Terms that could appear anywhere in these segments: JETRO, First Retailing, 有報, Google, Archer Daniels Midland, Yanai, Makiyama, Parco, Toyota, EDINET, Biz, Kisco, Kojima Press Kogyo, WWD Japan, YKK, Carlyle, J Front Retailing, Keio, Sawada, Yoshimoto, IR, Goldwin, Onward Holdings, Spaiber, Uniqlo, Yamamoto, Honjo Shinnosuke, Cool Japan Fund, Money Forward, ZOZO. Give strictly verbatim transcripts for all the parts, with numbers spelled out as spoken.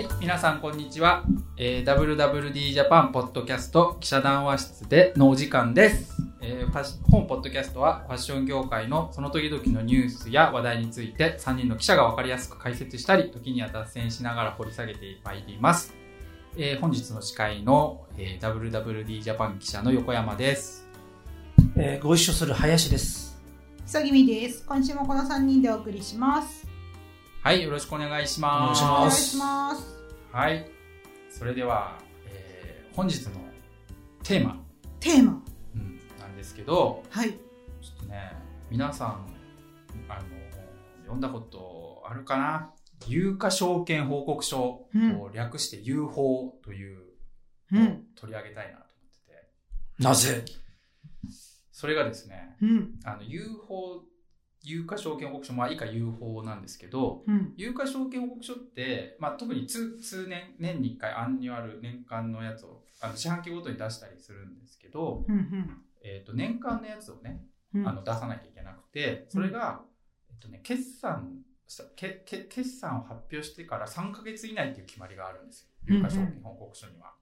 はい、皆さんこんにちは、えー、ダブリューダブリューディー ジャパンポッドキャスト記者談話室でのお時間です、えー、本ポッドキャストはファッション業界のその時々のニュースや話題についてさんにんの記者が分かりやすく解説したり時には脱線しながら掘り下げてまいります、えー、本日の司会の、えー、ダブリューダブリューディー ジャパン記者の横山です、えー、ご一緒する林です。磯気味です。今週もこのさんにんでお送りします。はい、よろしくお願いします。お願いします。はい、それでは、えー、本日のテーマテーマ、うん、なんですけど、はい、ちょっとね、皆さんあの読んだことあるかな？有価証券報告書を略して 有報 というのを取り上げたいなと思ってて、うん、なぜ？それがですね、うん、あの 有報有価証券報告書、まあ、以下有報なんですけど、うん、有価証券報告書って、まあ、特に 通, 通年年にいっかいアンニュアル年間のやつをあの四半期ごとに出したりするんですけど、うんうんえー、と年間のやつをね、うん、あの出さなきゃいけなくて、それが、うんえっとね、決算けけ決算を発表してからさんかげつ以内っていう決まりがあるんですよ、有価証券報告書には、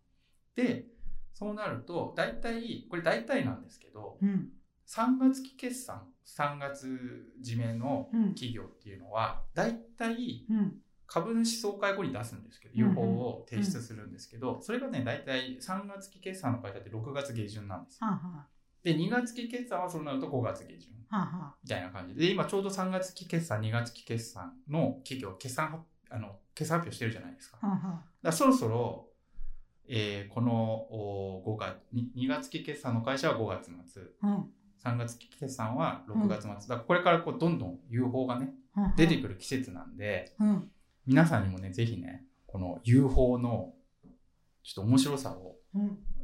うんうん、でそうなるとだいたいこれ大体なんですけど、うん、さんがつ期決算さんがつ締めの企業っていうのはだいたい株主総会後に出すんですけど、うん、予報を提出するんですけど、それがねだいたいさんがつ期決算の会社ってろくがつ下旬なんですよ、ははでにがつ期決算はそうなるとごがつ下旬ははみたいな感じで、今ちょうどさんがつ期決算にがつ期決算の企業決算あの決算発表してるじゃないです か, ははだからそろそろ、えー、このごがつ 2, にがつ期決算の会社はごがつ末、うんさんがつ期決算はろくがつ末、うん、だからこれからこうどんどん有報がね、うん、出てくる季節なんで、うん、皆さんにもねぜひねこの有報のちょっと面白さを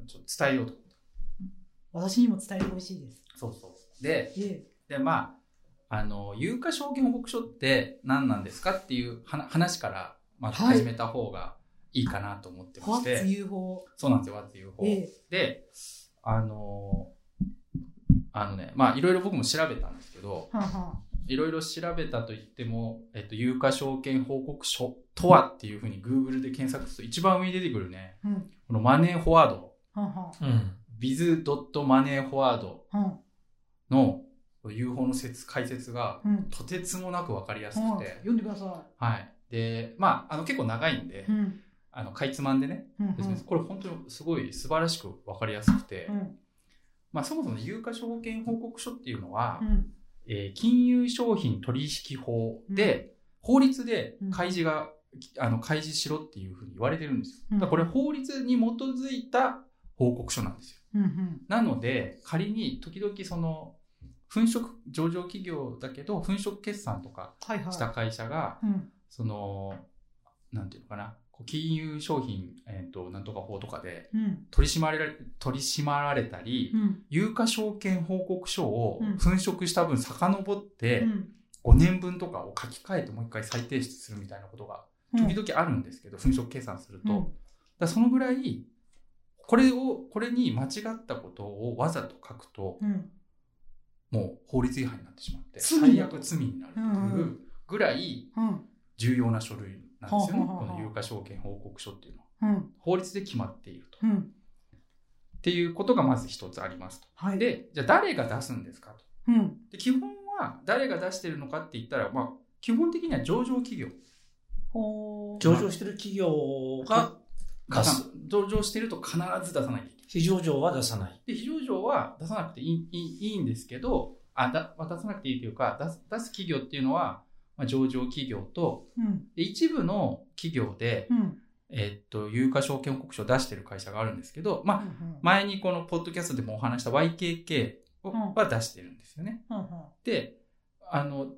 ちょっと伝えようと、うん、私にも伝えてほしいです。そうそうで、でまああの有価証券報告書って何なんですかっていう話からまず始めた方がいいかなと思ってまして、はい、有報そうなんですよ 有報、ええ、であのあのね、まあいろいろ僕も調べたんですけど、いろいろ調べたといっても、えっと、有価証券報告書とはっていうふうに Google で検索すると一番上に出てくるね、うん、このマネーフォワード、うん、ビズドットマネーフォワードの有報の説解説が、うん、とてつもなく分かりやすくて、読んでください。はい。で、まあ、あの結構長いんで、うん、あのかいつまんでね、うんうん、これ本当にすごい素晴らしく分かりやすくて。うんまあ、そもそも有価証券報告書っていうのは、うんえー、金融商品取引法で、うん、法律で開示が、うん、あの開示しろっていうふうに言われてるんですよ。だからこれ法律に基づいた報告書なんですよ、うんうん、なので仮に時々その粉飾上場企業だけど粉飾決算とかした会社が、はいはいうん、そのなんていうのかな金融商品、えー、となんとか法とかで取り締まれられ、うん、取り締まられたり、うん、有価証券報告書を粉飾した分遡ってごねんぶんとかを書き換えてもう一回再提出するみたいなことが時々あるんですけど、うん、粉飾計算すると、うん、だそのぐらいこれをこれに間違ったことをわざと書くと、うん、もう法律違反になってしまって最悪罪になるというぐらい重要な書類なんですよね、この有価証券報告書っていうのは、うん、法律で決まっていると、うん、っていうことがまず一つありますと、はい、でじゃあ誰が出すんですかと、うん、で基本は誰が出してるのかって言ったら、まあ、基本的には上場企業、ほー、まあ、上場してる企業が出す、上場してると必ず出さなきゃいけない。非上場は出さないで、非上場は出さなくてい い, い, い, いんですけどあだ出さなくていいというか 出, 出す企業っていうのはまあ、上場企業と、うん、で一部の企業で、うんえー、っと有価証券報告書を出している会社があるんですけど、まあうんうん、前にこのポッドキャストでもお話した ワイケーケー は出してるんですよね、うんうんうん、であの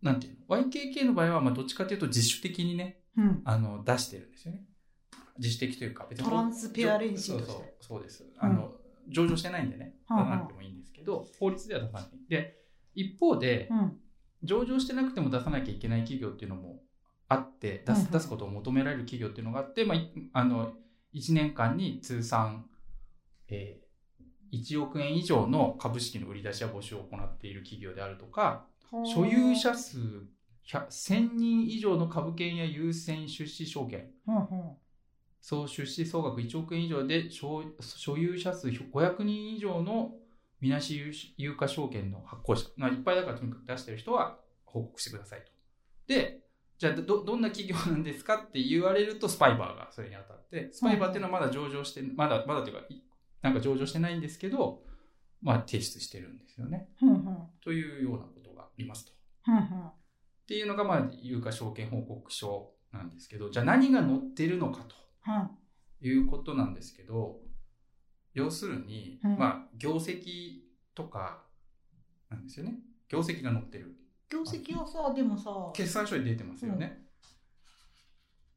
なんていうの ワイケーケー の場合はまあどっちかというと自主的にね、うん、あの出してるんですよね。自主的というか別にトランスペアレンシーとしてそうそうそうです、うん、あの上場してないんでね出さなくてもいいんですけど、うんうん、法律では出さないで一方で、うん上場してなくても出さなきゃいけない企業っていうのもあって出 す, 出すことを求められる企業っていうのがあって、まあ、あのいちねんかんに通算、えー、いちおくえん以上の株式の売り出しや募集を行っている企業であるとか所有者数せんにん以上の株券や優先出資証券、はあはあ、総出資総額いちおくえん以上で 所, 所有者数ごひゃくにん以上のみなし有価証券の発行者、まあ、いっぱいだからとにかく出してる人は報告してくださいと。でじゃあ ど, どんな企業なんですかって言われるとスパイバーがそれに当たって、スパイバーっていうのはまだ上場して、はい、まだまだというかなんか上場してないんですけど、まあ、提出してるんですよね、うんうん、というようなことがありますと、うんうん、っていうのがまあ有価証券報告書なんですけど、じゃあ何が載ってるのかということなんですけど、要するにまあ業績とかなんですよね。業績が載ってる。業績はさ、でもさ、決算書に出てますよね、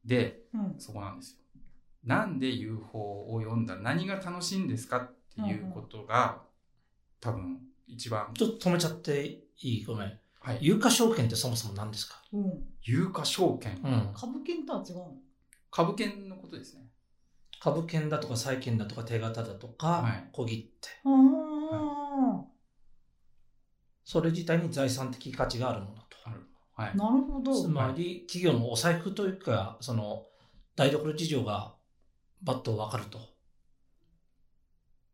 うん、で、うん、そこなんですよ。なんで有報を読んだら何が楽しいんですかっていうことが、うんうん、多分一番。ちょっと止めちゃっていい？ごめん、はい、有価証券ってそもそも何ですか？うん、有価証券、うん、株券とは違うの？株券のことですね。株券だとか債券だとか手形だとか小切手、はい、それ自体に財産的価値があるものと、はい、なるほど。つまり企業のお財布というかその台所事情がバッと分かると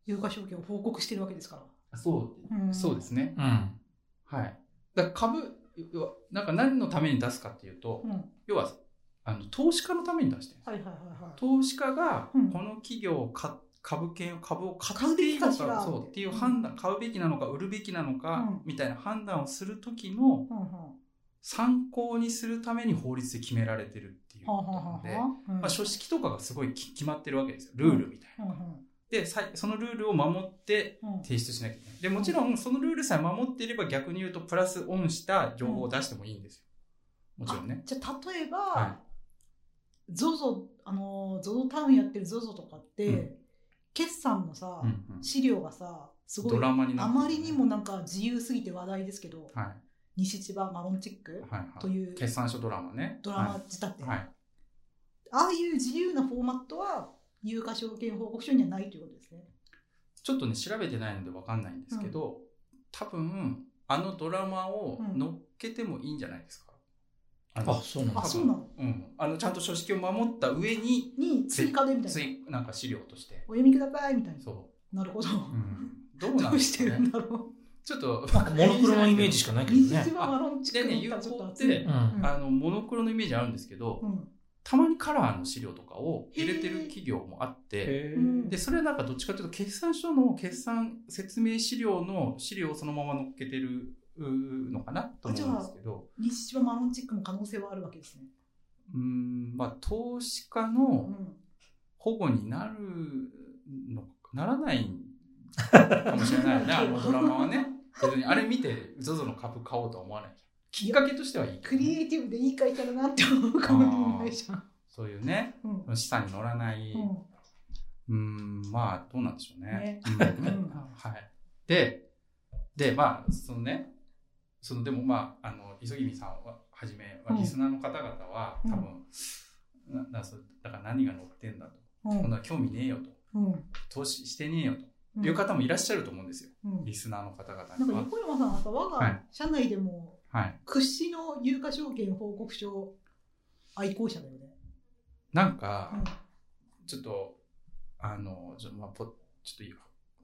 有価証券を報告しているわけですから。そう、うん、そうですね、うん、はい。だから株なんか何のために出すかっていうと、うん、要はあの投資家のために出してるんです、はいはいはいはい、投資家がこの企業を買、うん、株券を株を買っていいのか、そうっていう判断、うん、買うべきなのか売るべきなのか、うん、みたいな判断をする時の参考にするために法律で決められてるっていうことなので、うん、まあ、書式とかがすごい決まってるわけですよ、ルールみたいな、うんうんうん、でそのルールを守って提出しなきゃいけない。でもちろんそのルールさえ守っていれば逆に言うとプラスオンした情報を出してもいいんですよ、うん、もちろんね。じゃあ例えば、はい、ゾゾ、あのゾゾタウンやってるゾゾとかって、うん、決算のさ、うんうん、資料がさすごいドラマになってる、ね、あまりにもなんか自由すぎて話題ですけど、はい、西千葉マロンチック、はいはい、という決算書ドラマね、ドラマ仕立て、はいはい、ああいう自由なフォーマットは有価証券報告書にはないということですね。ちょっとね調べてないので分かんないんですけど、うん、多分あのドラマを乗っけてもいいんじゃないですか、うん、あ, あ、そうなんだ。あ、そうなの、うん、あのちゃんと書式を守った上にに追加でみたいな、なんか資料としてお読みくださいみたいな。そうなるほど、うん、どうなんですかね。どうしてるんだろうちょっとモノクロのイメージしかないけどね。でね、有効って、うん、あのモノクロのイメージあるんですけど、うん、たまにカラーの資料とかを入れてる企業もあって、でそれはなんかどっちかというと決算書の決算説明資料の資料をそのまま載っけてるのかなと思うんですけど、西芝マロンチックの可能性はあるわけですね。うーん、まあ投資家の保護になるのならないかもしれないねあのドラマはね。別にあれ見て ゾゾ の株買おうとは思わない。きっかけとしてはいい、クリエイティブでいい会社だなって思うかもしれないじゃん。そういうね、うん、資産に乗らない、うん、うーん、まあどうなんでしょうね。ね、うんうん、はい。で、でまあそのね、そのでもまああの磯君さんははじめ、うん、リスナーの方々は多分、うん、ななそだから何が載ってんだと、うん、そんな興味ねえよと、うん、投資してねえよと。うん、いう方もいらっしゃると思うんですよ、うん、リスナーの方々には。なんか横山さんはさ、我が社内でも屈指の有価証券報告書愛好者だよね。なんか、うん、ちょっとあのちょっと、まあ、ちょっ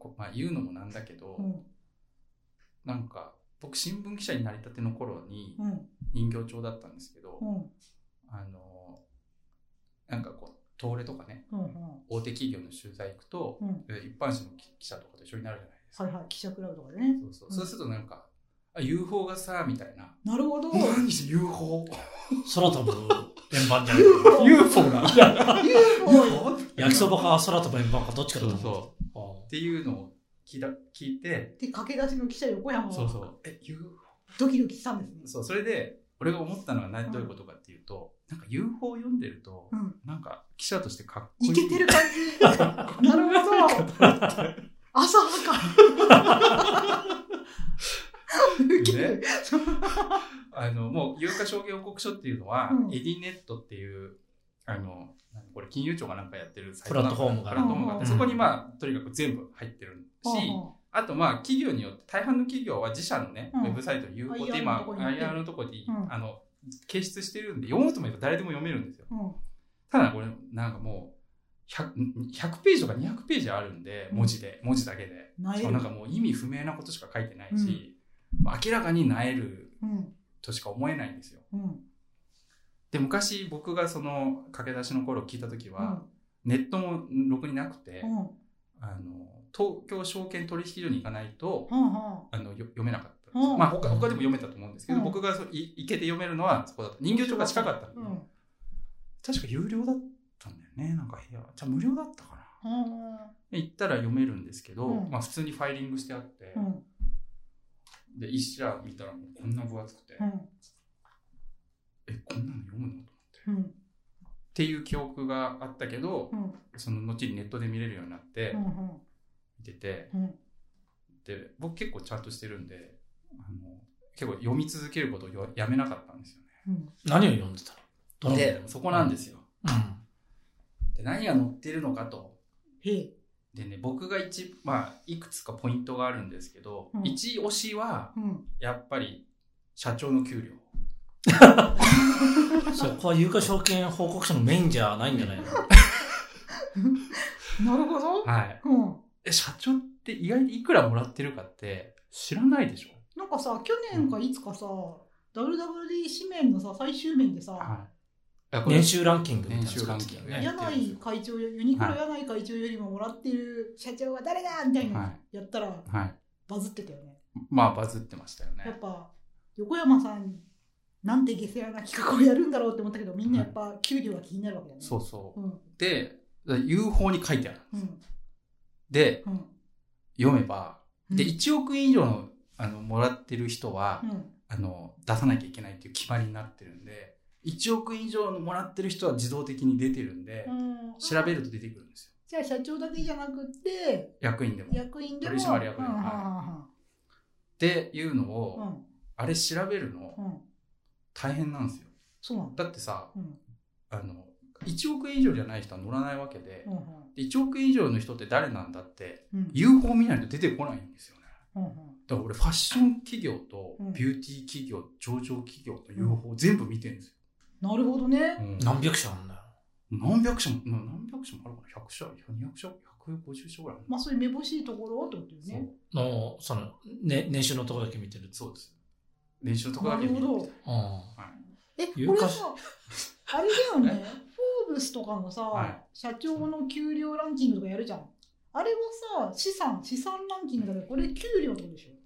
と、まあ、言うのもなんだけど、うん、なんか僕新聞記者になりたての頃に人形町だったんですけど、うん、あのなんかこう東レとかね、うんうん、大手企業の取材行くと、うん、一般紙の記者とかと一緒になるじゃないですか、はいはい、記者クラブとかでね。そうそう、うん、そうするとなんかあ ユーフォー がさみたいな。なるほど、何し ユーフォー 空飛ぶ円盤じゃない ユーフォー がユーフォー 焼きそばか空飛ぶ円盤かどっちかだと思う。そうそうっていうのを 聞, 聞いてで駆け出しの記者横山はそうそうえ ユーフォー ドキドキしたんですね。そう、それで俺が思ったのは何、うん、どういうことかっていうと、なんか ユーフォー 読んでると、うん、なんか記者としてかっこいいイケてる感じなるほど浅はかウケる、ね、あのもう有価証券報告書っていうのは、うん、エディネットっていうあのこれ金融庁がなんかやってるサイトなんかプラットフォームがあると思うから、そこにまあとにかく全部入ってるし、うん、あとまあ企業によって大半の企業は自社のね、うん、ウェブサイトの有効って今 アイアール のところで、うん、あの掲出してるんで、読もうと思えば誰でも読めるんですよ。うん、ただこれなんかもう ひゃく, ひゃくページとかにひゃくページあるんで、文字で、文字だけで、しかもなんかもう意味不明なことしか書いてないし、うん、明らかに萎えるとしか思えないんですよ。うん、で昔僕がその駆け出しの頃聞いた時は、うん、ネットもろくになくて、うん、あの東京証券取引所に行かないと、うんうん、あの読めなかった。うん、まあ 他, 他でも読めたと思うんですけど、うん、僕がそい行けて読めるのはそこだった。人形町が近かったんで、うん、確か有料だったんだよね。なんかいやじゃあ無料だったかな、うん、行ったら読めるんですけど、うんまあ、普通にファイリングしてあって、うん、で一社見たらもうこんな分厚くて、うん、えこんなの読むのと思って、うん、っていう記憶があったけど、うん、その後にネットで見れるようになって、うんうん、見てて、うん、で僕結構ちゃんとしてるんであの結構読み続けることをやめなかったんですよね、うん、何を読んでたのでそこなんですよ、うん、で何が載ってるのかとでね僕が一、まあ、いくつかポイントがあるんですけど、うん、一押しは、うん、やっぱり社長の給料そこは有価証券報告書のメインじゃないんじゃないのなるほど、はいうん、え社長って意外にいくらもらってるかって知らないでしょ。なんかさ去年かいつかさ、うん、ダブリューダブリューイー 紙面のさ最終面でさ、はい、年収ランキングみたいなやつね、柳井会長ユニクロ柳井会長よりももらってる社長は誰だみたいなやったら、はいはい、バズってたよね。まあバズってましたよね。やっぱ横山さんなんて下世話な企画をやるんだろうって思ったけどみんなやっぱ給料が気になるわけだよね、うん、そうそう、うん、で ユーフォー に書いてあるんです、うん、で、うん、読めばでいちおくえん以上の、あのもらってる人は、うん、あの出さなきゃいけないっていう決まりになってるんでいちおくえん以上のもらってる人は自動的に出てるんで、うん、調べると出てくるんですよ。じゃあ社長だけじゃなくて役員でも役員でも取締役員でも、うんはい、っていうのを、うん、あれ調べるの、うん、大変なんですよ。そうなんだってさ、うん、あのいちおくえん以上じゃない人は乗らないわけで、うんうん、いちおくえん以上の人って誰なんだって、うん、ユーフォー 見ないと出てこないんですよね、うんうん、だから俺ファッション企業とビューティー企業、うん、上場企業と ユーフォー 全部見てるんですよ、うん、なるほどね、うん、何百社あるんだよ。何百社も何百社もあるからひゃく社にひゃく社ひゃくごじゅう社ぐらいある。まあそういうめぼしいところってことですね。そうのその、ね、年収のところだけ見てる。そうです、年収のところだけ見てる。なるほど、はい、えこれさあれだよねフォーブスとかのさ、はい、社長の給料ランキングとかやるじゃん。あれはさ資産資産ランキングだけどこれ給料とかでしょ。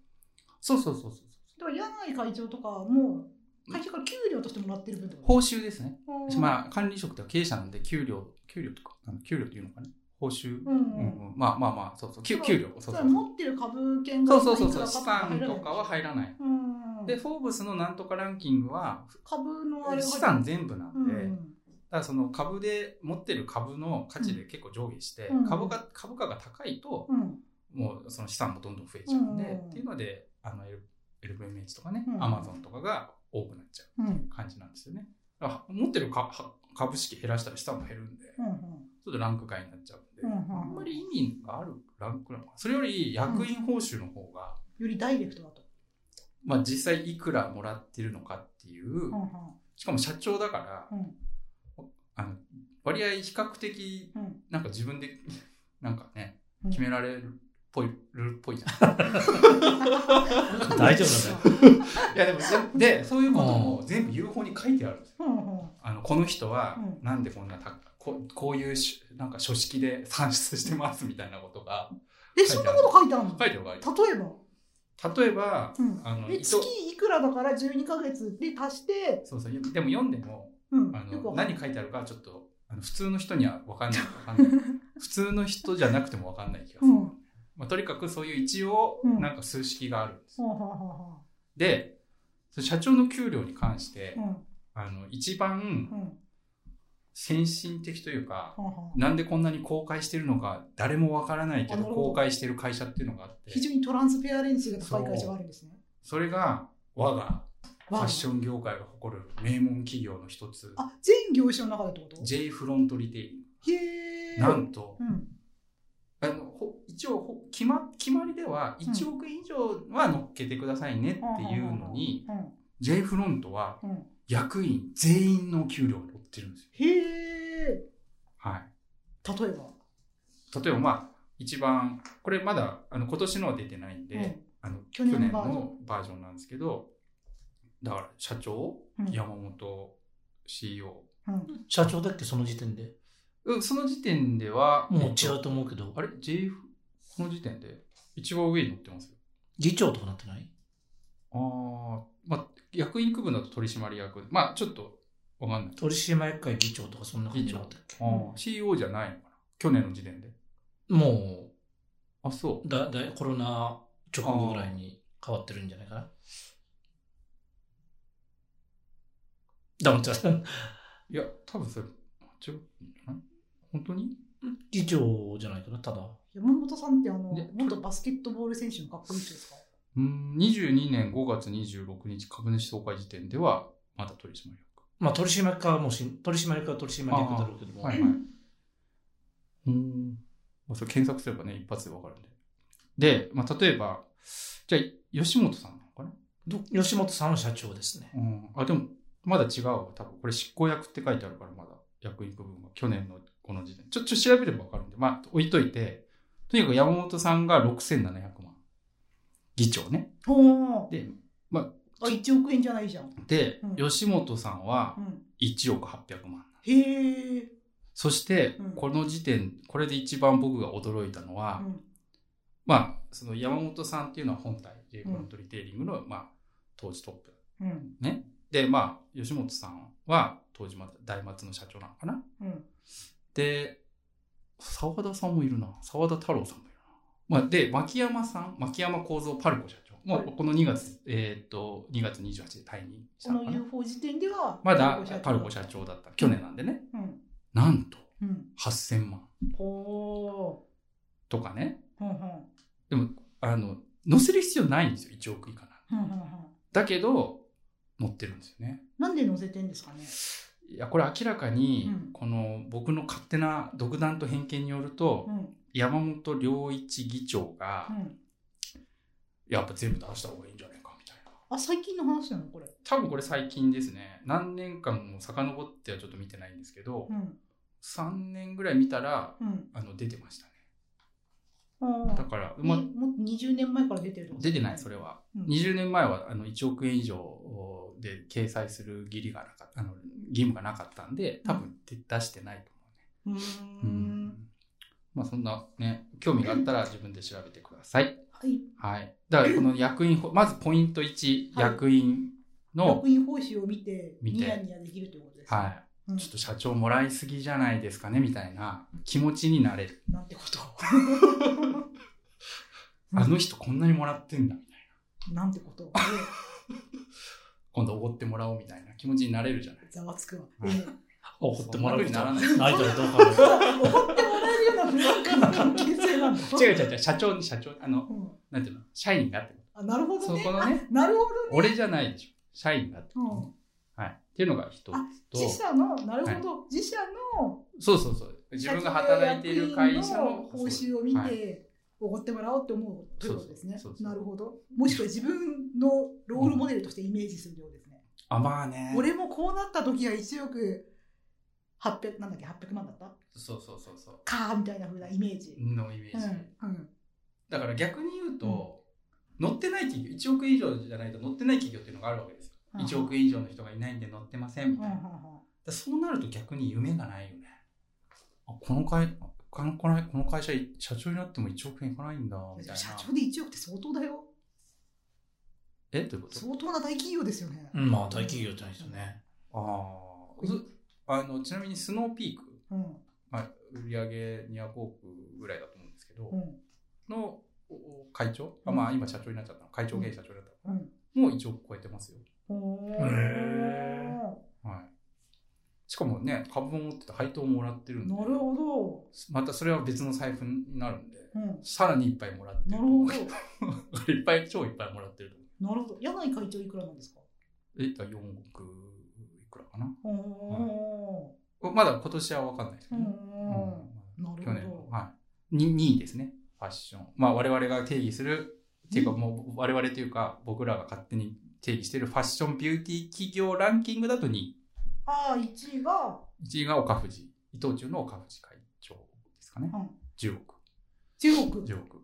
そうそうそうそうそう。だから柳井会長とかも会長から給料としてもらってる分とか、ね、報酬ですね。まあ管理職とか経営者なんで給料給料とか給料っていうのかな、報酬、うんうんうん、まあまあまあそうそう給料そうそうそう持ってる株券がそうそうそう資産とかは入らない、うん、でフォーブスのなんとかランキングは株のあれ資産全部なんで、うんだからその株で持ってる株の価値で結構上下して、うん、株が株価が高いと、うん、もうその資産もどんどん増えちゃうんで、うん、っていうのであの エルブイエムエイチ とかね、うん、Amazon とかが多くなっちゃうっていう感じなんですよね、うん、だから持ってる株式減らしたら資産も減るんで、うん、ちょっとランク外になっちゃうんで、うん、あんまり意味があるランクなのか。それより役員報酬の方が、うん、よりダイレクトだと、まあ、実際いくらもらってるのかっていう、うん、しかも社長だから、うんあの割合比較的なんか自分でなんかね、うん、決められるっぽいるっぽいじゃん大丈夫だねいやでもでそういうことも全部 ユーフォー に書いてあるんですよ、うんうん、あのこの人はなんでこんなた こ, こういうなんか書式で算出してますみたいなことがえそんなこと書いてあるの。書いてある。例えば例えば、うん、あの月いくらだからじゅうにかげつで足してそうそうでも読んでもうん、あの何書いてあるかちょっとあの普通の人には分かんない分かんない普通の人じゃなくても分かんない気がする、うんまあ、とにかくそういう一応なんか数式があるんです、うん、で社長の給料に関して、うん、あの一番先進的というか、うん、なんでこんなに公開してるのか誰も分からないけど公開してる会社っていうのがあって非常にトランスペアレンシーが高い会社があるんですね。 そ, それが我がファッション業界が誇る名門企業の一つ。あ、全業種の中でってこと J フロントリテイリング。なんと、うん、あの一応決 ま, 決まりではいちおくえん以上は乗っけてくださいねっていうのに、うんうんうんうん、J フロントは役員全員の給料を取ってるんですよ。へえ。はい。例えば例えばまあ一番これまだあの今年のは出てないんで、うん、あの去年のバージョンなんですけど、だから社長、うん、山本 シーイーオー、うん、社長だっけその時点で。その時点ではもう違うと思うけど、えっと、あれ J この時点で一番上に載ってますよ。議長とかなってない？ああ、まあ役員区分だと取締役で、まあちょっとわかんない。取締役会議長とかそんな感じだったっけ？ああ、シーイーオー じゃないのかな。去年の時点で。もうあそうだだコロナ直後ぐらいに変わってるんじゃないかな。だめちゃった。いや多分それちょ本当に議長じゃないかな。ただ山本さんってあの元バスケットボール選手の学校長ですか？うん、にじゅうにねんごがつにじゅうろくにち株主総会時点ではまだ取締役、まあ取締役はもうし取締役は取締役だろうけども、はいはい、うん、まあ、それ検索すればね一発で分かるんで、で、まあ、例えばじゃあ吉本さんなのかな、ど吉本さんは社長ですね、うん、あでもまだ違うわ多分これ執行役って書いてあるからまだ役員区分は去年のこの時点ちょっと調べれば分かるんでまあ置いといて、とにかく山本さんがろくせんななひゃくまん議長ね。で、まあ、あ、いちおくえんじゃないじゃん。で、うん、吉本さんはいちおくはっぴゃくまん。へえ。そして、うん、この時点、これで一番僕が驚いたのは、うん、まあ、その山本さんっていうのは本体、J フロントリテイリングの、うん、まあ、当時トップ、うん。ね。で、まあ、吉本さんは当時まだ大松の社長なのかな。うん、で、澤田さんもいるな。澤田太郎さんもいる。まあ、で牧山さん、牧山幸三パルコ社長、もうこのにがつ、えー、っとにがつにじゅうはちにちで退任したのかな。この ユーフォー 時点ではまだパルコ社長だった、去年なんでね、うん、なんと、うん、はっせんまんとかね、うんうん、でもあの載せる必要ないんですよいちおく以下なんで、うんうんうん、だけど載ってるんですよね。なんで載せてんですかね。いやこれ明らかに、うん、この僕の勝手な独断と偏見によると、うん、山本良一議長が、うん、やっぱ全部出した方がいいんじゃないかみたいな。あ、最近の話なのこれ。多分これ最近ですね。何年間も遡ってはちょっと見てないんですけど、うん、さんねんぐらい見たら、うん、あの出てましたね。あだから、ま、もにじゅうねんまえから出てるの、ね、出てないそれは、うん、にじゅうねんまえはあのいちおくえん以上で掲載する義理がなかったあの義務がなかったんで多分出してないと思うね。うん、うんまあそんなね興味があったら自分で調べてください。はい、はい、だからこの役員まずポイントいち、はい、役員の役員報酬を見てニヤニヤできるということです、ね、はい、うん、ちょっと社長もらいすぎじゃないですかねみたいな気持ちになれる。なんてことあの人こんなにもらってんだみたいな、なんてこと今度おごってもらおうみたいな気持ちになれるじゃない。ざわつくわ、はい、おごってもらうようにならない。ないとはどうか。おごってもらえるような不安感の関係性なんだ。違う違う違う、社長に社長、あの、うん、なんていうの、社員がってこと。あ、なるほどね。そこのね、なるほどね。俺じゃないでしょ。社員がってこと、ね、うん。はい。っていうのが一つと。自社の、なるほど。はい、自社の。そうそうそう。自分が働いている会社の報酬を見て、おごってもらおうって思うということですね。そうそうそうそう。なるほど。もしくは自分のロールモデルとしてイメージするようですね。うん、あ、まあね。俺もこうなった時はいちおくはっぴゃくなんだっけはっぴゃくまんだった？そうそうそうそう。かーみたいな風なイメージ。のイメージ。うんうん、だから逆に言うと、うん、乗ってない企業いちおく以上じゃないと乗ってない企業っていうのがあるわけですよ。うん、いちおく以上の人がいないんで乗ってませんみたいな。うんうんうん、だそうなると逆に夢がないよね。あこの会このこのこの会社社長になってもいちおく円いかないんだみたいな。社長でいちおくって相当だよ。えということ？相当な大企業ですよね。うん、まあ大企業じゃないですよね。うん、ああ。あのちなみにスノーピーク、うん、まあ、売上にひゃくおくぐらいだと思うんですけど、うん、の会長、うん、まあ今社長になっちゃったの会長現社長になったの、うん、もういちおく超えてますよ。へえ、はい、しかもね株も持ってて配当もらってるんで、なるほど、またそれは別の財布になるんで、うん、さらにいっぱいもらってる、なるほどいっぱい超いっぱいもらってる。なるほど。柳井会長いくらなんですか？えっとよんおくくらかな、はい、まだ今年は分かんないですけど、ね、うんうん、去年の、はい、にいですねファッション、まあ、我々が定義するっていうかもう我々というか僕らが勝手に定義しているファッションビューティー企業ランキングだとにい。ああ、いちいがいちいが岡藤、伊藤忠の岡藤会長ですかね、うん、じゅうおくじゅうおくじゅうおく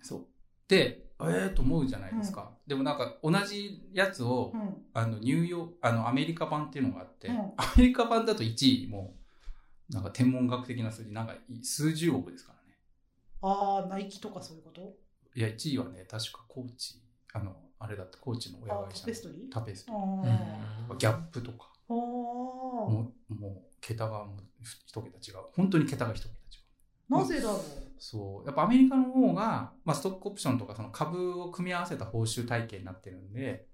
そうで、えーと思うじゃないですか、うん、でもなんか同じやつを、うん、あのニューヨークあのアメリカ版っていうのがあって、うん、アメリカ版だといちいもなんか天文学的な数字なんか数十億ですからね。ああ、ナイキとかそういうこと？いやいちいはね、確かコーチあのあれだってコーチの親会社のタペストリータペストリー、うん、ギャップとかもう、 もう桁がもう一桁違う。本当に桁が一桁違う。なぜだろう。そう、やっぱアメリカの方が、まあ、ストックオプションとかその株を組み合わせた報酬体系になってるんで、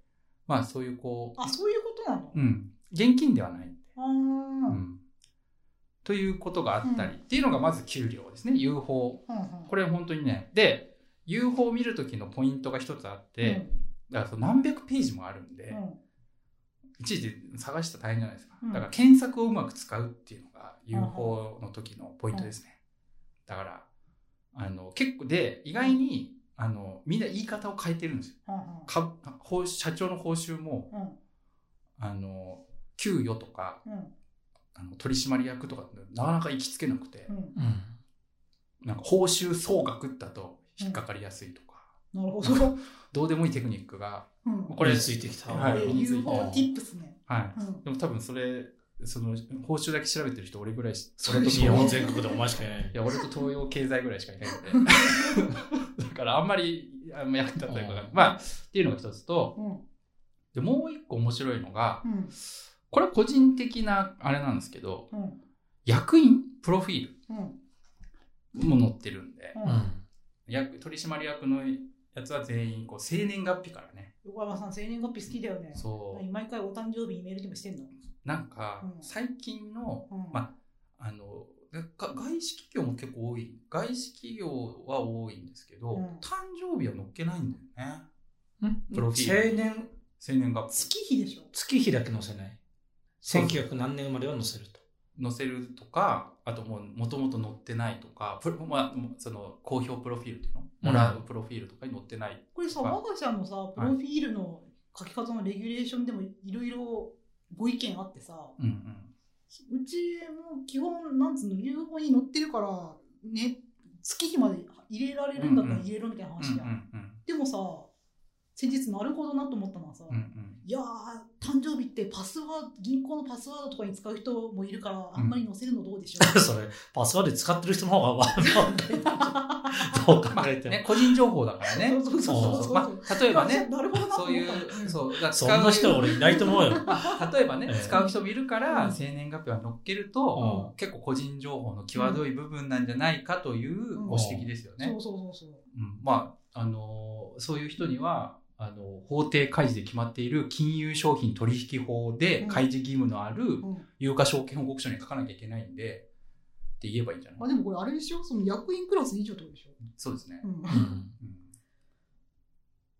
まあそういうこう、あ、そういうことなの？うん、現金ではないんで、あ、うん、ということがあったり、うん、っていうのがまず給料ですね。有報、うんうん、これ本当にね、で有報を見る時のポイントが一つあって、うん、だからその何百ページもあるんで。うん、いちいち探したら大変じゃないですか、うん、だから検索をうまく使うっていうのが有報の時のポイントですね、うん、だからあの結構で意外にあのみんな言い方を変えてるんですよ、うん、か社長の報酬も、うん、あの給与とか、うん、あの取締役とかなかなか行きつけなくて、うんうん、なんか報酬総額だと引っかかりやすいとか、うん、なるほど。どうでもいいテクニックが、うん、これについてきた。はい。について。ティップスね。はい。うん、でも多分それ、その報酬だけ調べてる人俺ぐらいし、それと日本全国でお前しかいない。いや、俺と東洋経済ぐらいしかいないので。だからあんまりあんま役立たないから、まあっていうのが一つと、うん、でもう一個面白いのが、うん、これは個人的なあれなんですけど、うん、役員プロフィールも載ってるんで、うんうん、取締役のやつは全員こう生年月日からね。横山さん生年月日好きだよね。そう。毎回お誕生日にメールでもしてんの。なんか最近の、うん、まああの外資企業も結構多い。外資企業は多いんですけど、うん、誕生日は載っけないんだよね。うん、プロフィール。生年生年月日。月日でしょ。月日だけ載せない。せんきゅうひゃく何年生まれは載せると。載せるとか、あともう元々載ってないとか、プロ、まあ、その公表プロフィールというの、うん、もらうプロフィールとかに載ってないとか。これさ、我が社のさ、プロフィールの書き方のレギュレーションでもいろいろご意見あってさ、うんうん、うちも基本なんつうの、有報に載ってるから、ね、月日まで入れられるんだったら入れろみたいな話じゃん。うんうん、でもさ、先日なるほどなと思ったのはさ、うんうん、いやー誕生日ってパスワード銀行のパスワードとかに使う人もいるからあんまり載せるのどうでしょう、うん、それパスワードで使ってる人の方がわどう考えても、まあね、個人情報だからね。そうそうそうそう、まあ、例えばね、なるほどなと思ったの。そういうそうだ、そんな人は俺いないと思うよ。例えばね、えー、使う人もいるから生年月日は載っけると、うん、結構個人情報の際どい部分なんじゃないかというご指摘ですよね。そうそうそうそう、うん、まああのそういう人にはあの法定開示で決まっている金融商品取引法で開示義務のある有価証券報告書に書かなきゃいけないんでって言えばいいんじゃない。あ、でもこれあれでしょ、その役員クラス以上ってことでしょ。そうですね、うんうん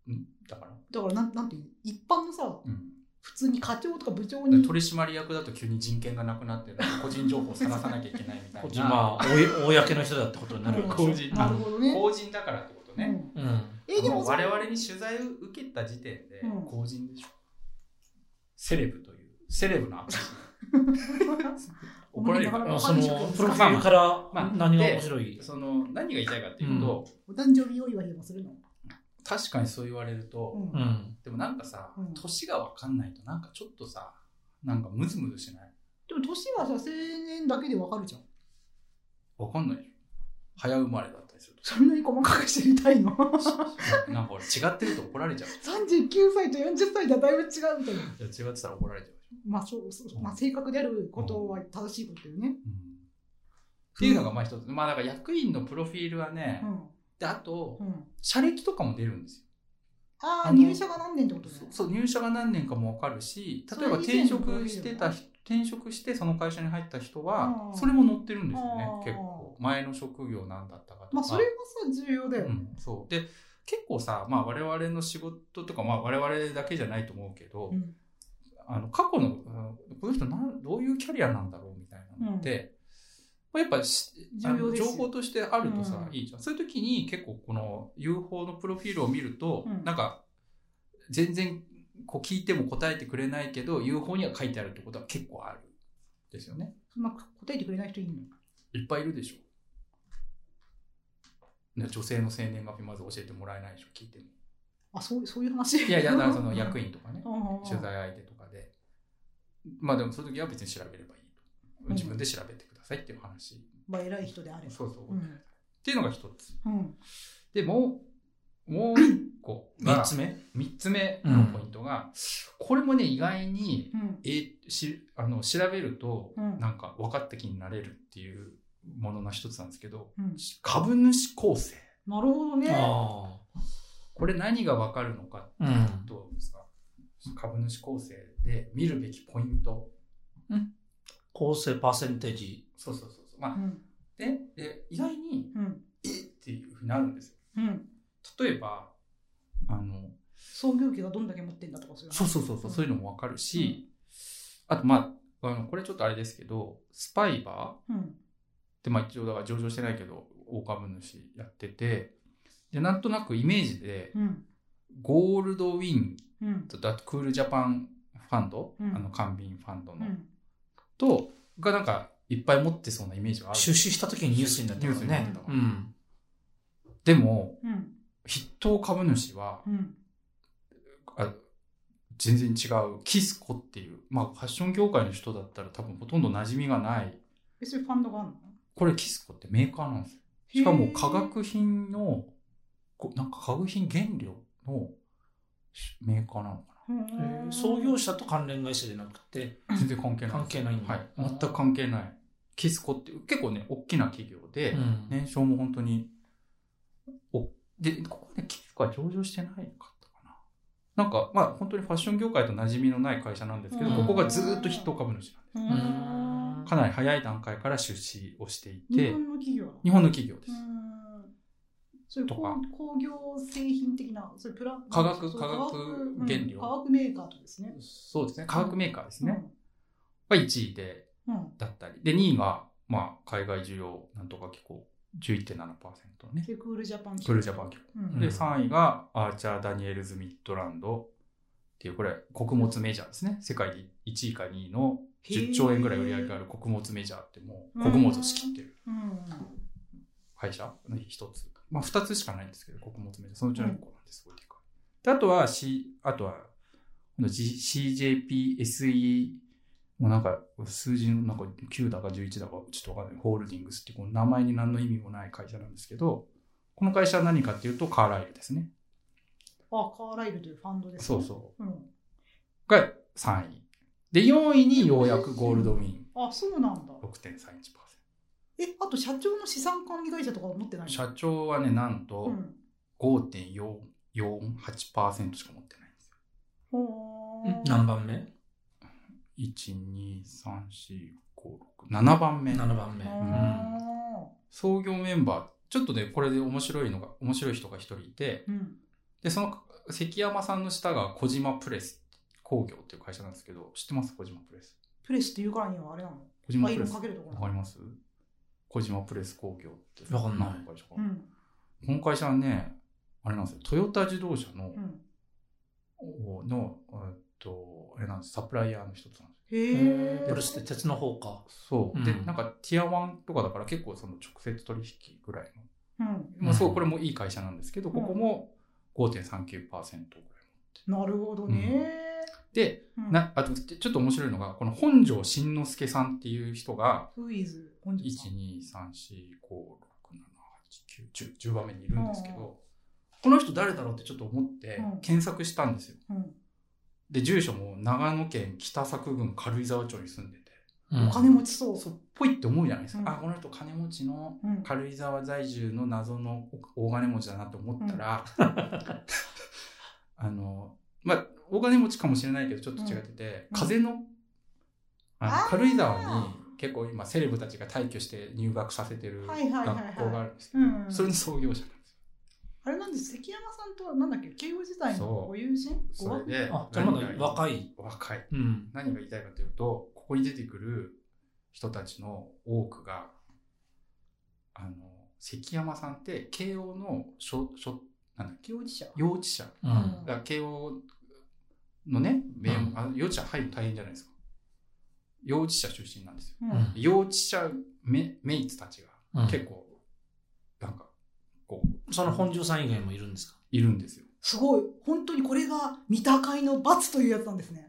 うん、だからだからなんなんていう一般のさ、うん、普通に課長とか部長に取締役だと急に人権がなくなって個人情報をさらさなきゃいけないみたいなまあ公の人だってことになる、うん、公人、なるほどね、公人だからってことね、うんうん、えでも我々に取材を受けた時点で公人でしょ、うん、セレブというセレブの証怒られるから。そのプロフィールから何が面白い、その何が言いたいかっていうと、うん、お誕生日お祝いでもするの。確かにそう言われると、うん、でもなんかさ、うん、年が分かんないとなんかちょっとさ、なんかムズムズしない？でも年はさ、生年だけで分かるじゃん。分かんないでしょ、早生まれだったりすると。そんなに細かく知りたいの？なんか俺違ってると怒られちゃう。さんじゅうきゅうさいとよんじゅっさいではだいぶ違うみたいな。いや違ってたら怒られちゃう。まあそうそう、まあ、正確であることは正しいことよね、うんうん、っていうのがまあ一つ。まあだから役員のプロフィールはね、うん、であと、うん、社歴とかも出るんですよ。ああ、入社が何年ってことね。そう、入社が何年かも分かるし、例えば転職してた人、転職してその会社に入った人はそれも載ってるんですよね。結構前の職業なんだったかとか、まあ、それがさ重要だよね、うん、そうで結構さ、まあ、我々の仕事とか、まあ、我々だけじゃないと思うけど、うん、あの過去のこの人なんどういうキャリアなんだろうみたいなのって、うん、やっぱり情報としてあるとさ、うん、いいじゃん。そういう時に結構この有報のプロフィールを見ると、うん、なんか全然こう聞いても答えてくれないけど ユーフォー には書いてあるってことは結構あるですよね。そんな答えてくれない人いるの？いっぱいいるでしょ。女性の生年月日まず教えてもらえないでしょ、聞いても。あ、そう、そういう話。いやいや、だからその役員とかね、取材相手とかで、まあでもその時は別に調べればいいと、自分で調べてくださいっていう話。まあ偉い人であれば。そうそう。うん、っていうのが一つ。うん、でもうもう一個がみっつめ、三つ目のポイントが、うん、これもね意外に、うん、えしあの調べると、うん、なんか分かった気になれるっていうものの一つなんですけど、うん、株主構成。なるほどね。あ、これ何が分かるのかっていうとですか、うん、株主構成で見るべきポイント、うん、構成パーセンテージ、そうそうそうそう、まあ、うん、で, で意外に、うん、えっていうふうになるんですよ、うん、例えばあの創業期がどんだけ持ってんだとか、そういうの、そうそうそうそう、そういうのも分かるし、うん、あとまああのこれちょっとあれですけどスパイバー、うんでまあ、一応だから上場してないけど大株主やってて、でなんとなくイメージで、うん、ゴールドウィンと、うん、クールジャパンファンド、うん、あの官民ファンドの、うん、とがなんかいっぱい持ってそうなイメージはある。出資した時にニュースになってたからね。うん、でも、うん、筆頭株主は、うん、あ全然違うキスコっていう、まあ、ファッション業界の人だったら多分ほとんど馴染みがない。別にファンドがあるの？これキスコってメーカーなんですよ。しかも化学品のなんか化学品原料のメーカーなのかな。創業者と関連会社じゃなくて全然関係ない。関係ないんだ。はい。全く関係ない。キスコって結構ね大きな企業で、うん、年商も本当におでここでキスコは上場してないかったかな。なんかまあ本当にファッション業界と馴染みのない会社なんですけど、ここがずーっと筆頭株主なんです。うん、かなり早い段階から出資をしていて、日本の企業、日本の企業です。それとか工業製品的な、それプラ化学化学原料、うん、化学メーカーとですね。そうですね。化学メーカーですね。は、うん、いちいで、うん、だったり、でにいがまあ海外需要なんとか機構 じゅういってんななパーセント ね。でクールジャパン機構。クールジャパン機構。うん、でさんいがアーチャー・ダニエルズ・ミッドランドっていう、これ穀物メジャーですね。世界でいちいかにいのじゅっちょうえんぐらい売り上げがある穀物メジャーってもう穀物を仕切ってる会社の一つ、まあ、ふたつしかないんですけど、穀物メジャーそのうちのいっこなんです、うん、すごいでかい。であとは、C、あとは シージェーピーエスイー もうなんか数字のなんかきゅうだかじゅういちだかちょっとわかんない、ホールディングスっていうこの名前に何の意味もない会社なんですけど、この会社は何かっていうとカーライルですね。あ、カーライルというファンドですね。そうそう、うん、がさんいで、よんいにようやくゴールドウィン。あ、そうなんだ。ろくてんさんいちパーセント。え、あと社長の資産管理会社とかは持ってないの？社長はね、なんと ごてんよんはちパーセント しか持ってないんですよ。ほー。何番目？ いち、に、さん、よん、ご、ろく、ななばんめ。ななばんめ。うん。創業メンバー、ちょっとね、これで面白いのが、面白い人がひとりいて、うん、で、その関山さんの下が小島プレス工業っていう会社なんですけど、知ってます？小島プレス。プレスっていうからにはあれなの？小島プレス。わかります？小島プレス工業って。わかんない。会社か、うん、この会社はね、あれなんですよ。トヨタ自動車の、うん、の、えっと、あれなんです。サプライヤーの一つなんですよ。へー。プレスって鉄の方か。そう。うん、で、なんかティアワンとかだから結構その直接取引ぐらいの。うん。まあ、そう、これもいい会社なんですけど、ここも ごてんさんきゅうパーセント ぐらい持ってる。なるほどね。うんで、うん、なあとちょっと面白いのが、この本庄慎之介さんっていう人がいち、に、さん、よん、ご、ろく、なな、はち、きゅう、じゅう、じゅうばんめにいるんですけど、この人誰だろうってちょっと思って検索したんですよ、うんうん、で住所も長野県北佐久郡軽井沢町に住んでて、うん、お金持ちそうそうっぽいって思うじゃないですか、うん、あ、この人金持ちの軽井沢在住の謎の大金持ちだなと思ったら、うんうん、あのまあ大金持ちかもしれないけどちょっと違ってて、うん、風の、あの軽井沢に結構今セレブたちが退去して入学させてる学校があるんですけど、それの創業者なんですよ。あれなんです、関山さんとはなんだっけ、慶応時代のご友人。そう、それで、あ、じゃあまだ若い若い、うん、何が言いたいかというと、ここに出てくる人たちの多くが、あの関山さんって慶応のしょしょなんだっけ、幼稚者幼稚者、うん、だから慶応のね、うん、あ幼稚舎入るの大変じゃないですか。幼稚舎出身なんですよ、うん、幼稚舎メイツたちが結構なんかこう、その本庄さん以外もいるんですか？いるんですよ。すごい、本当にこれが見た会の罰というやつなんですね。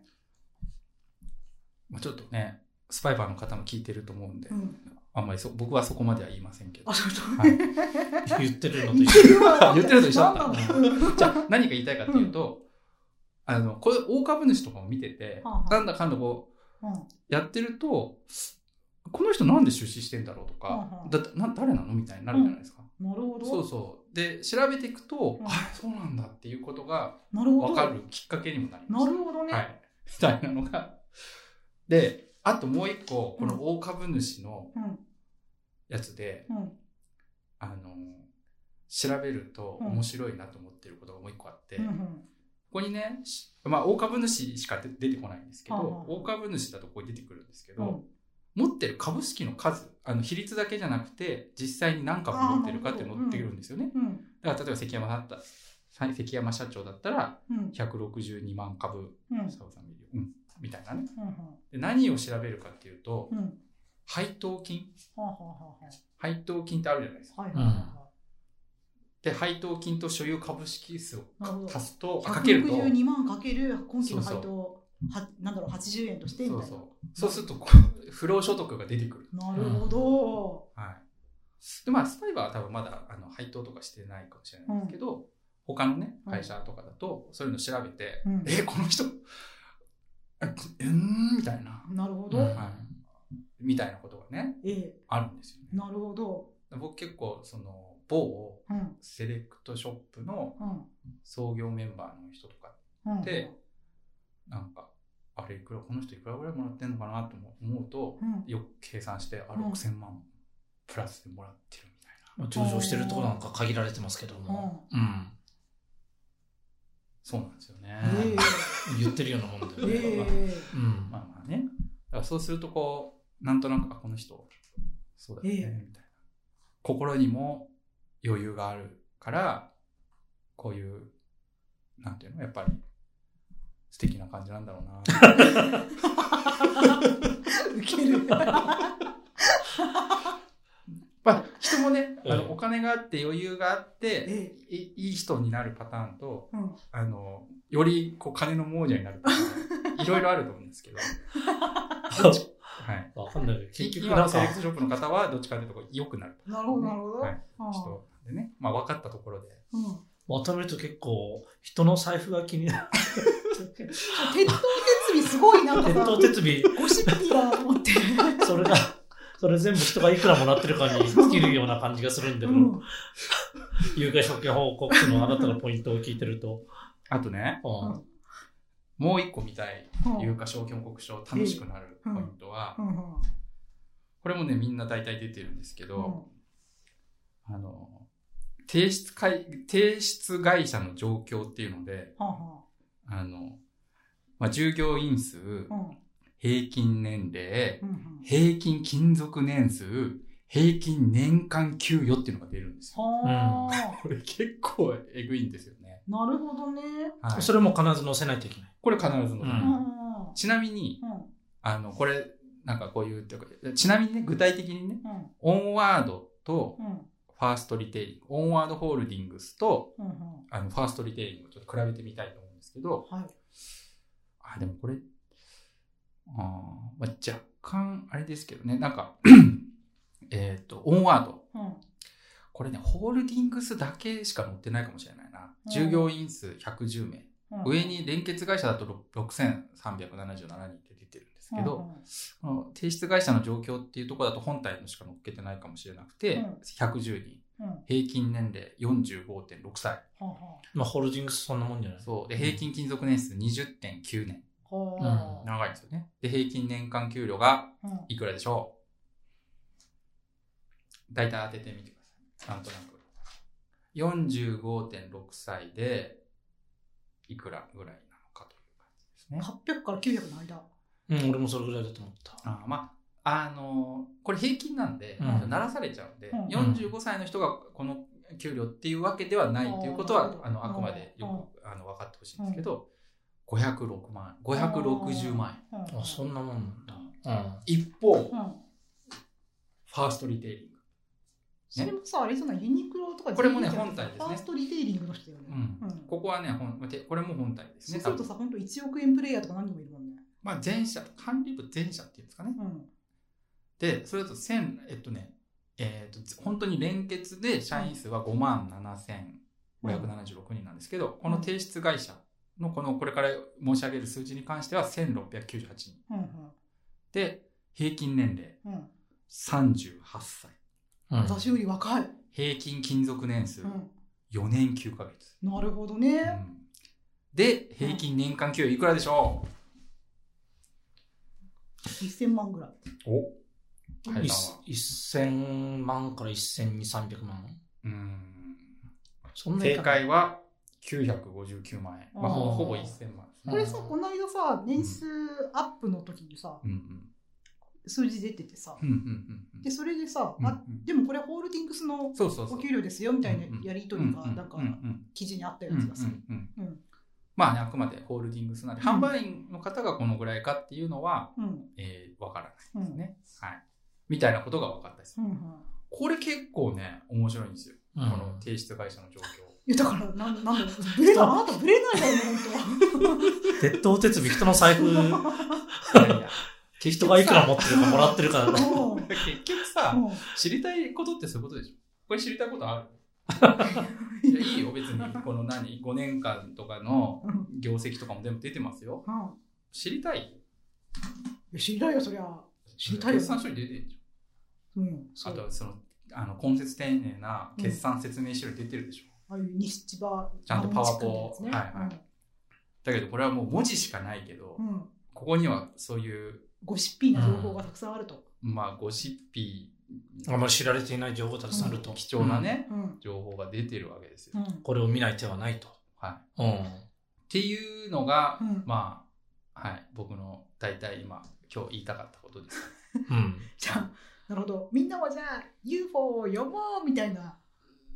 ちょっとねスパイバーの方も聞いてると思うんで、うん、あんまりそ僕はそこまでは言いませんけど、あ、はい、言ってるのと一緒言ってるのと一緒だったじゃあ何か言いたいかっていうと、うん、あのこれ大株主とかを見てて、はあはあ、なんだかんだこう、はあ、やってるとこの人なんで出資してんだろうとか、はあはあ、だな誰なのみたいになるじゃないですか、うん、なるほど。そうそうで調べていくと、うん、あそうなんだっていうことが分かるきっかけにもなります。なるほどね、はい、みたいなのがで、あともう一個この大株主のやつで、うんうん、あの調べると面白いなと思ってることがもう一個あって、うんうん、ここにね、まあ、大株主しか出てこないんですけど、うん、大株主だとここに出てくるんですけど、うん、持ってる株式の数、あの比率だけじゃなくて実際に何株持ってるかって持ってくるんですよね、うんうん、だから例えば関山だったら関山社長だったらひゃくろくじゅうにまんかぶ、うん、沢さんミリオン、うんみたいなね、うんうん、で何を調べるかっていうと、うん、配当金、はあはあ、配当金ってあるじゃないですか、はいはいはいはい、で配当金と所有株式数を足すとかけるとひゃくろくじゅうにまんかける今期の配当、そうそうはなんだろうはちじゅうえんとしてみたいな、そうそう、そうすると不労所得が出てくる。なるほど、うん、はい、でまあスパイバーは多分まだあの配当とかしてないかもしれないですけど、うん、他のね会社とかだとそういうの調べて、うん、えこの人えんみたいな、なるほど、はい、みたいなことがね、ええ、あるんですよね。なるほど。僕結構その某セレクトショップの創業メンバーの人とかって、うん、なんかあれいくらこの人いくらぐらいもらってんのかなと思うと、うん、よく計算してあろくせんまんプラスでもらってるみたいな、うん、上場してるところなんか限られてますけども、うん、うんそうなんですよね、えー、言ってるようなもんだよね、えーうん、まあまあね、だからそうするとこうなんとなくあこの人そうだよね、えー、みたいな、心にも余裕があるからこういうなんていうのやっぱり素敵な感じなんだろうなウケるまあ、人もね、あのお金があって余裕があって、ええ、い, いい人になるパターンと、うん、あのよりこう金の亡者になるパターンいろいろあると思うんですけどどっち、はい、分かんない結局今のセレクトショップの方はどっちかというと良くなる、ね、なるほどなるほど、はい、人でね、まあ、分かったところで、うん、まとめると結構人の財布が気になる鉄道鉄尾すごいなんか鉄道鉄尾ゴシッピーが持ってるそれがそれ全部人がいくらもらってるかに尽きるような感じがするんで、うん、有価証券報告書のあなたのポイントを聞いてるとあとね、うん、もう一個見たい有価証券報告書楽しくなるポイントは、うんうんうん、これもねみんな大体出てるんですけど、うん、あの提出会、提出会社の状況っていうので、うんあのまあ、従業員数、うん平均年齢、うんうん、平均勤続年数、平均年間給与っていうのが出るんですよ。はうん、これ結構えぐいんですよね。なるほどね、はい。それも必ず載せないといけない。これ必ず載せない。うん、ちなみに、うん、あの、これ、なんかこういうっていうか、ちなみにね、具体的にね、うん、オンワードと、ファーストリテイリング、オンワードホールディングスと、うんうん、あのファーストリテイリングをちょっと比べてみたいと思うんですけど、はい、あ、でもこれ、あまあ、若干あれですけどねなんかえとオンワード、うん、これねホールディングスだけしか載ってないかもしれないな、うん、従業員数ひゃくじゅうめい、うん、上に連結会社だとろくせんさんびゃくななじゅうななにんって出てるんですけど、うん、この提出会社の状況っていうところだと本体のしか載っけてないかもしれなくて、うん、ひゃくじゅうにん、うん、平均年齢 よんじゅうごてんろくさい、うんまあ、ホールディングスそんなもんじゃないそうで平均勤続年数 にじゅってんきゅうねんうん、長いですよね。で平均年間給料がいくらでしょう、うん、大体当ててみてください。なんとなく よんじゅうごてんろくさいでいくらぐらいなのかという感じですね。はっぴゃくからきゅうひゃくの間、うん、俺もそれぐらいだと思った。あまああのー、これ平均なんで、うん、ならされちゃうんで、うん、よんじゅうごさいの人がこの給料っていうわけではないということは、うん、あのあくまでよく、うん、あの分かってほしいんですけど、うんごひゃくろくまんえん、ごひゃくろくじゅうまんえん、うん、あそんなもんだ、うん、一方、うん、ファーストリテイリング、ね、それもさあれそうなユニクロとかこれもね本体ですね、ファーストリテイリングの人だよね、うんうん、ここはねこれも本体ですね。そうするとさ本当いちおくえんプレイヤーとか何人もいるもんね。まあ全社管理部全社っていうんですかね、うん、でそれだとせんえっとねえー、と本当に連結で社員数はごまんななせんごひゃくななじゅうろくにんなんですけど、うん、この提出会社の こ, のこれから申し上げる数字に関してはせんろっぴゃくきゅうじゅうはちにん、うんうん、で平均年齢、うん、さんじゅうはっさい、うん、私より若い。平均勤続年数、うん、よねんきゅうかげつ。なるほどね、うん、で平均年間給与いくらでしょう、うん、せんまんぐらい。おはい、せんまんからせんにひゃく、さんびゃくまん。うーんそんな正解はきゅうひゃくごじゅうきゅうまんえん、あ、まあ、ほ, ぼほぼせんまん、ね、これさこの間さ年数アップの時にさ、うんうん、数字出ててさ、うんうんうん、でそれでさ、うんうん、あでもこれホールディングスのお給料ですよみたいなやり取りがなんか記事にあったやつがさ、まあ、ね、あくまでホールディングスなんで、うん、販売員の方がこのぐらいかっていうのは、うんえー、分からないですね、うん、はい、みたいなことが分かったです、うんうん、これ結構ね面白いんですよ、うん、この提出会社の状況。いやだからなんなんでブレないあなたブレないだろう本当。鉄道鉄尾人の財布いやいや人がいくら持ってるかもらってるから結局さ知りたいことってそういうことでしょ。これ知りたいことあるいやいいよ別にこの何ごねんかんとかの業績とかも全部出てますよ、うん、知りたい知りたいよそりゃ知りたいよ。決算書に出てるんじゃん、うん、あとはそのあの根節丁寧な決算説明資料出てるでしょ、うん、ああいう西千葉ちゃんとパワポ、ね、はいはい、うん、だけどこれはもう文字しかないけど、うん、ここにはそういうゴシッピーな情報がたくさんあると、うん、まあゴシッピーあんまり知られていない情報たくさんあると、うん、貴重なね、うん、情報が出てるわけですよ、うん、これを見ない手はないと、はい、うん、っていうのが、うん、まあはい僕の大体今今日言いたかったことです、うん、じゃあなるほどみんなもじゃあ ユーフォー を読もうみたいな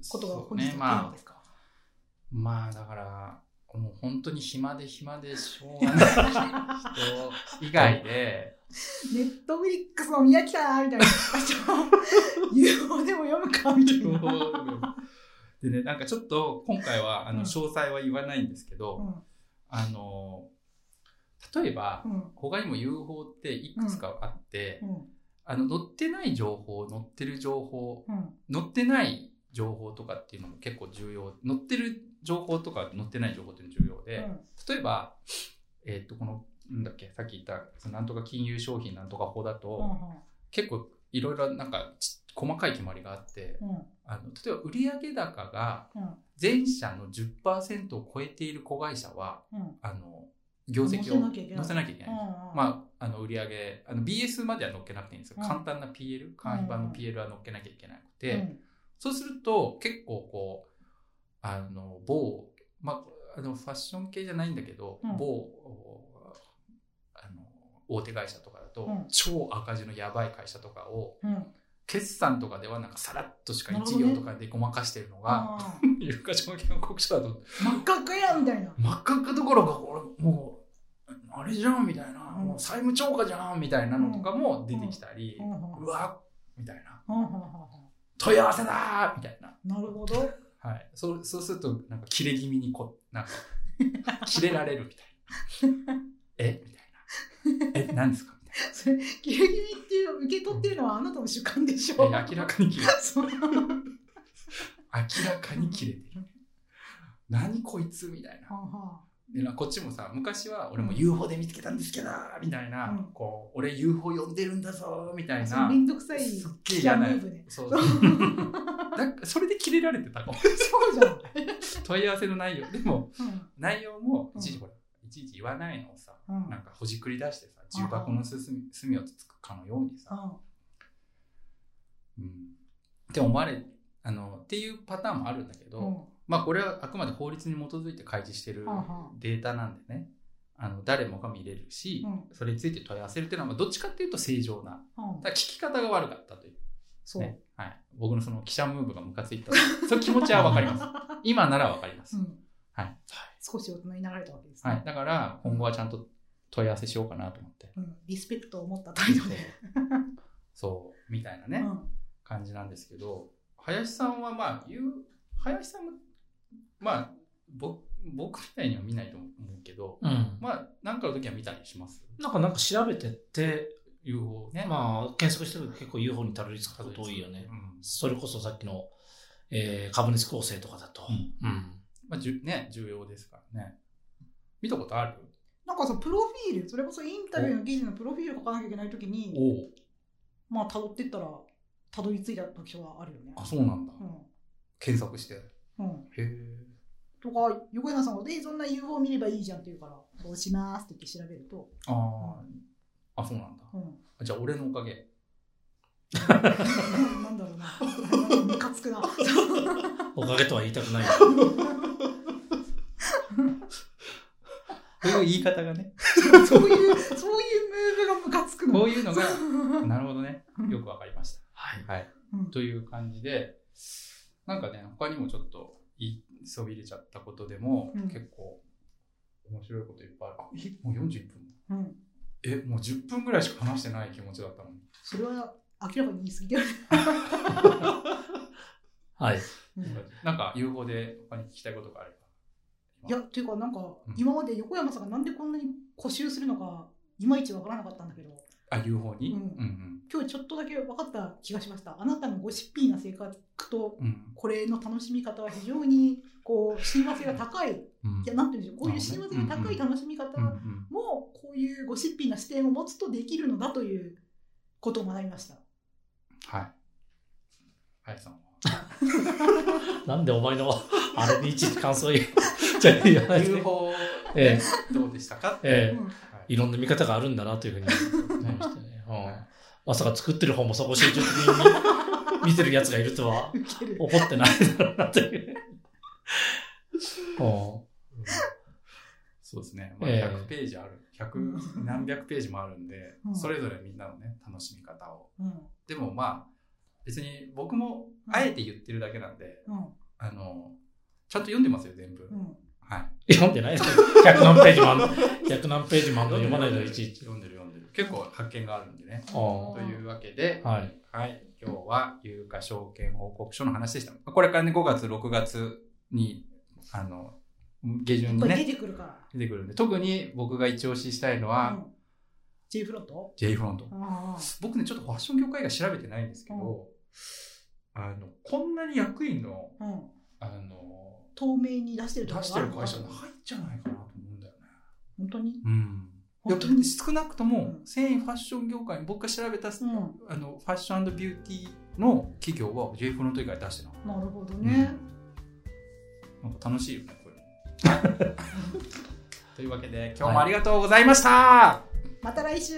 ことが本日のテーマですか、ね、まあ、まあだからもう本当に暇で暇でしょうがない人以外でネットフリックスも見飽きたみたいなユーフォー でも読むかみたいなでねなんかちょっと今回はあの詳細は言わないんですけど、うん、あの例えば、うん、他にも ユーフォー っていくつかあって、うんうん、あの載ってない情報載ってる情報、うん、載ってない情報とかっていうのも結構重要、載ってる情報とか載ってない情報っていうのも重要で、うん、例えば、えー、とこのなんだっけさっき言ったそのなんとか金融商品なんとか法だと、うん、結構いろいろなんか細かい決まりがあって、うん、あの例えば売上高が全社の じゅっパーセント を超えている子会社は、うん、あの業績を載せなきゃいけない、まあ、あの売上あの ビーエス までは載っけなくていいんですけど、うん、簡単な ピーエル 簡易版の ピーエル は載っけなきゃいけなくて、うん、そうすると結構こうあの某、まあ、あのファッション系じゃないんだけど、うん、某あの大手会社とかだと、うん、超赤字のやばい会社とかを、うん、決算とかではなんかさらっとしかいち行とかでごまかしてるのが有価証券報告書だと真っ赤っかやみたいな真っ赤っかどころかこれもうあれじゃんみたいな、もう債務超過じゃんみたいなのとかも出てきたり、うんうんうん、うわみたいな、うんうんうん、問い合わせだみたいな。なるほど。はい、そう、そうするとなんか切れ気味にこなんか切れられるみたいな。えみたいな。え何ですかみたいな。それ切れ気味っていう受け取ってるのはあなたの主観でしょ。明らかに切れてる。明らかに切れてる。何こいつみたいな。ははでこっちもさ昔は俺も ユーフォー で見つけたんですけどみたいな、うん、こう俺 ユーフォー 呼んでるんだぞみたいなめんどくさいすっげえ嫌なやつ、ね、そうそうだそれでキレられてたかもそうじゃん問い合わせの内容でも、うん、内容もいちいちこれ、うん、いちいち言わないのをさ、うん、なんかほじくり出してさ重箱の隅をつつくかのようにさ、うん、って思われあのっていうパターンもあるんだけど、うんまあ、これはあくまで法律に基づいて開示しているデータなんでね、あの誰もが見れるし、うん、それについて問い合わせるっていうのはどっちかっていうと正常な、うん、だ聞き方が悪かったという、そう、ねはい、僕のその記者ムーブがムカついたその気持ちは分かります今なら分かります、うんはい、少し大人になられたわけですね。はい、だから今後はちゃんと問い合わせしようかなと思って、うん、リスペクトを持った態度でそうみたいなね、うん、感じなんですけど、林さんはまあ言う林さんもまあ僕僕みたいには見ないと思うけど、うん、まあ何かの時は見たりします。なんかなんか調べてってユーフォーね、まあ検索してると結構 ユーフォー にたどり着くこと多いよね。うん、それこそさっきの、えー、株主構成とかだと、うんうん、まあじゅね重要ですからね。見たことある？なんかそのプロフィール、それこそインタビューの記事のプロフィール書かなきゃいけないときに、おまあ辿っていったらたどり着いた時はあるよね。あ、そうなんだ。うん、検索して。うん、へえ。とか横山さんがでそんな ユーフォー 見ればいいじゃんって言うからそうしますって言って調べると、あ、うん、あそうなんだ、うん、じゃあ俺のおかげなんだろうなムカつくなおかげとは言いたくないそういう言い方がねそういうそういうムーブがムカつくのこういうのがなるほどね、よくわかりましたはい、はい、うん、という感じでなんかね他にもちょっとそびれちゃったことでも、うん、結構面白いこといっぱいある。あ、もうよんじゅっぷん、うん、え、もうじゅっぷんぐらいしか話してない気持ちだったのに。それは明らかに言い過ぎてるはい、うん、なんか ユーフォー で他に聞きたいことがあれば。いや、というかなんか、うん、今まで横山さんがなんでこんなに固執するのかいまいちわからなかったんだけど、あ、ユーフォー に、うんうんうん、今日ちょっとだけ分かった気がしました。あなたのゴシッピーな性格と、うん、これの楽しみ方は非常にこう親和性が高い、うん、いやなんていうんでしょう、こういう親和性が高い楽しみ方もこういうゴシッピーな視点を持つとできるのだということを学びました。はい。林さんは。なんでお前のあれに一時感想言うじゃ言わないで。ユーフォー ええ、どうでしたか。ええ、うん、いろんな見方があるんだなというふうに思いましたね。うん、まさか作ってる方もそこ集中的に見てるやつがいるとは怒ってないだろうなという、うんうん。そうですね。まあ、ひゃくページある、ひゃく何百ページもあるんで、うん、それぞれみんなのね楽しみ方を。うん、でもまあ別に僕もあえて言ってるだけなんで、うん、あのちゃんと読んでますよ全部。うん、はい、読んでないですけど、ひゃく何ページもあんの、ひゃく何ページもあんの、読まないのいちいち。読んでる読んでる。結構発見があるんでね。というわけで、はいはい、今日は有価証券報告書の話でした。これからね、ごがつ、ろくがつに、あの、下旬にね。出てくるから。出てくるんで、特に僕が一押ししたいのは、うん、J フロント ?J フロント。僕ね、ちょっとファッション業界が調べてないんですけど、あの、こんなに役員の、うん、あの、透明に出してるところがあるのかな、出してる会社ないんじゃないかなと思うんだよね。本当に？うん。本当に少なくとも、うん、繊維ファッション業界に僕が調べた、うん、あのファッション&ビューティーの企業は J フロント以外出してない。なるほどね。うん、なんか楽しいよねこれ。というわけで今日もありがとうございました。はい、また来週。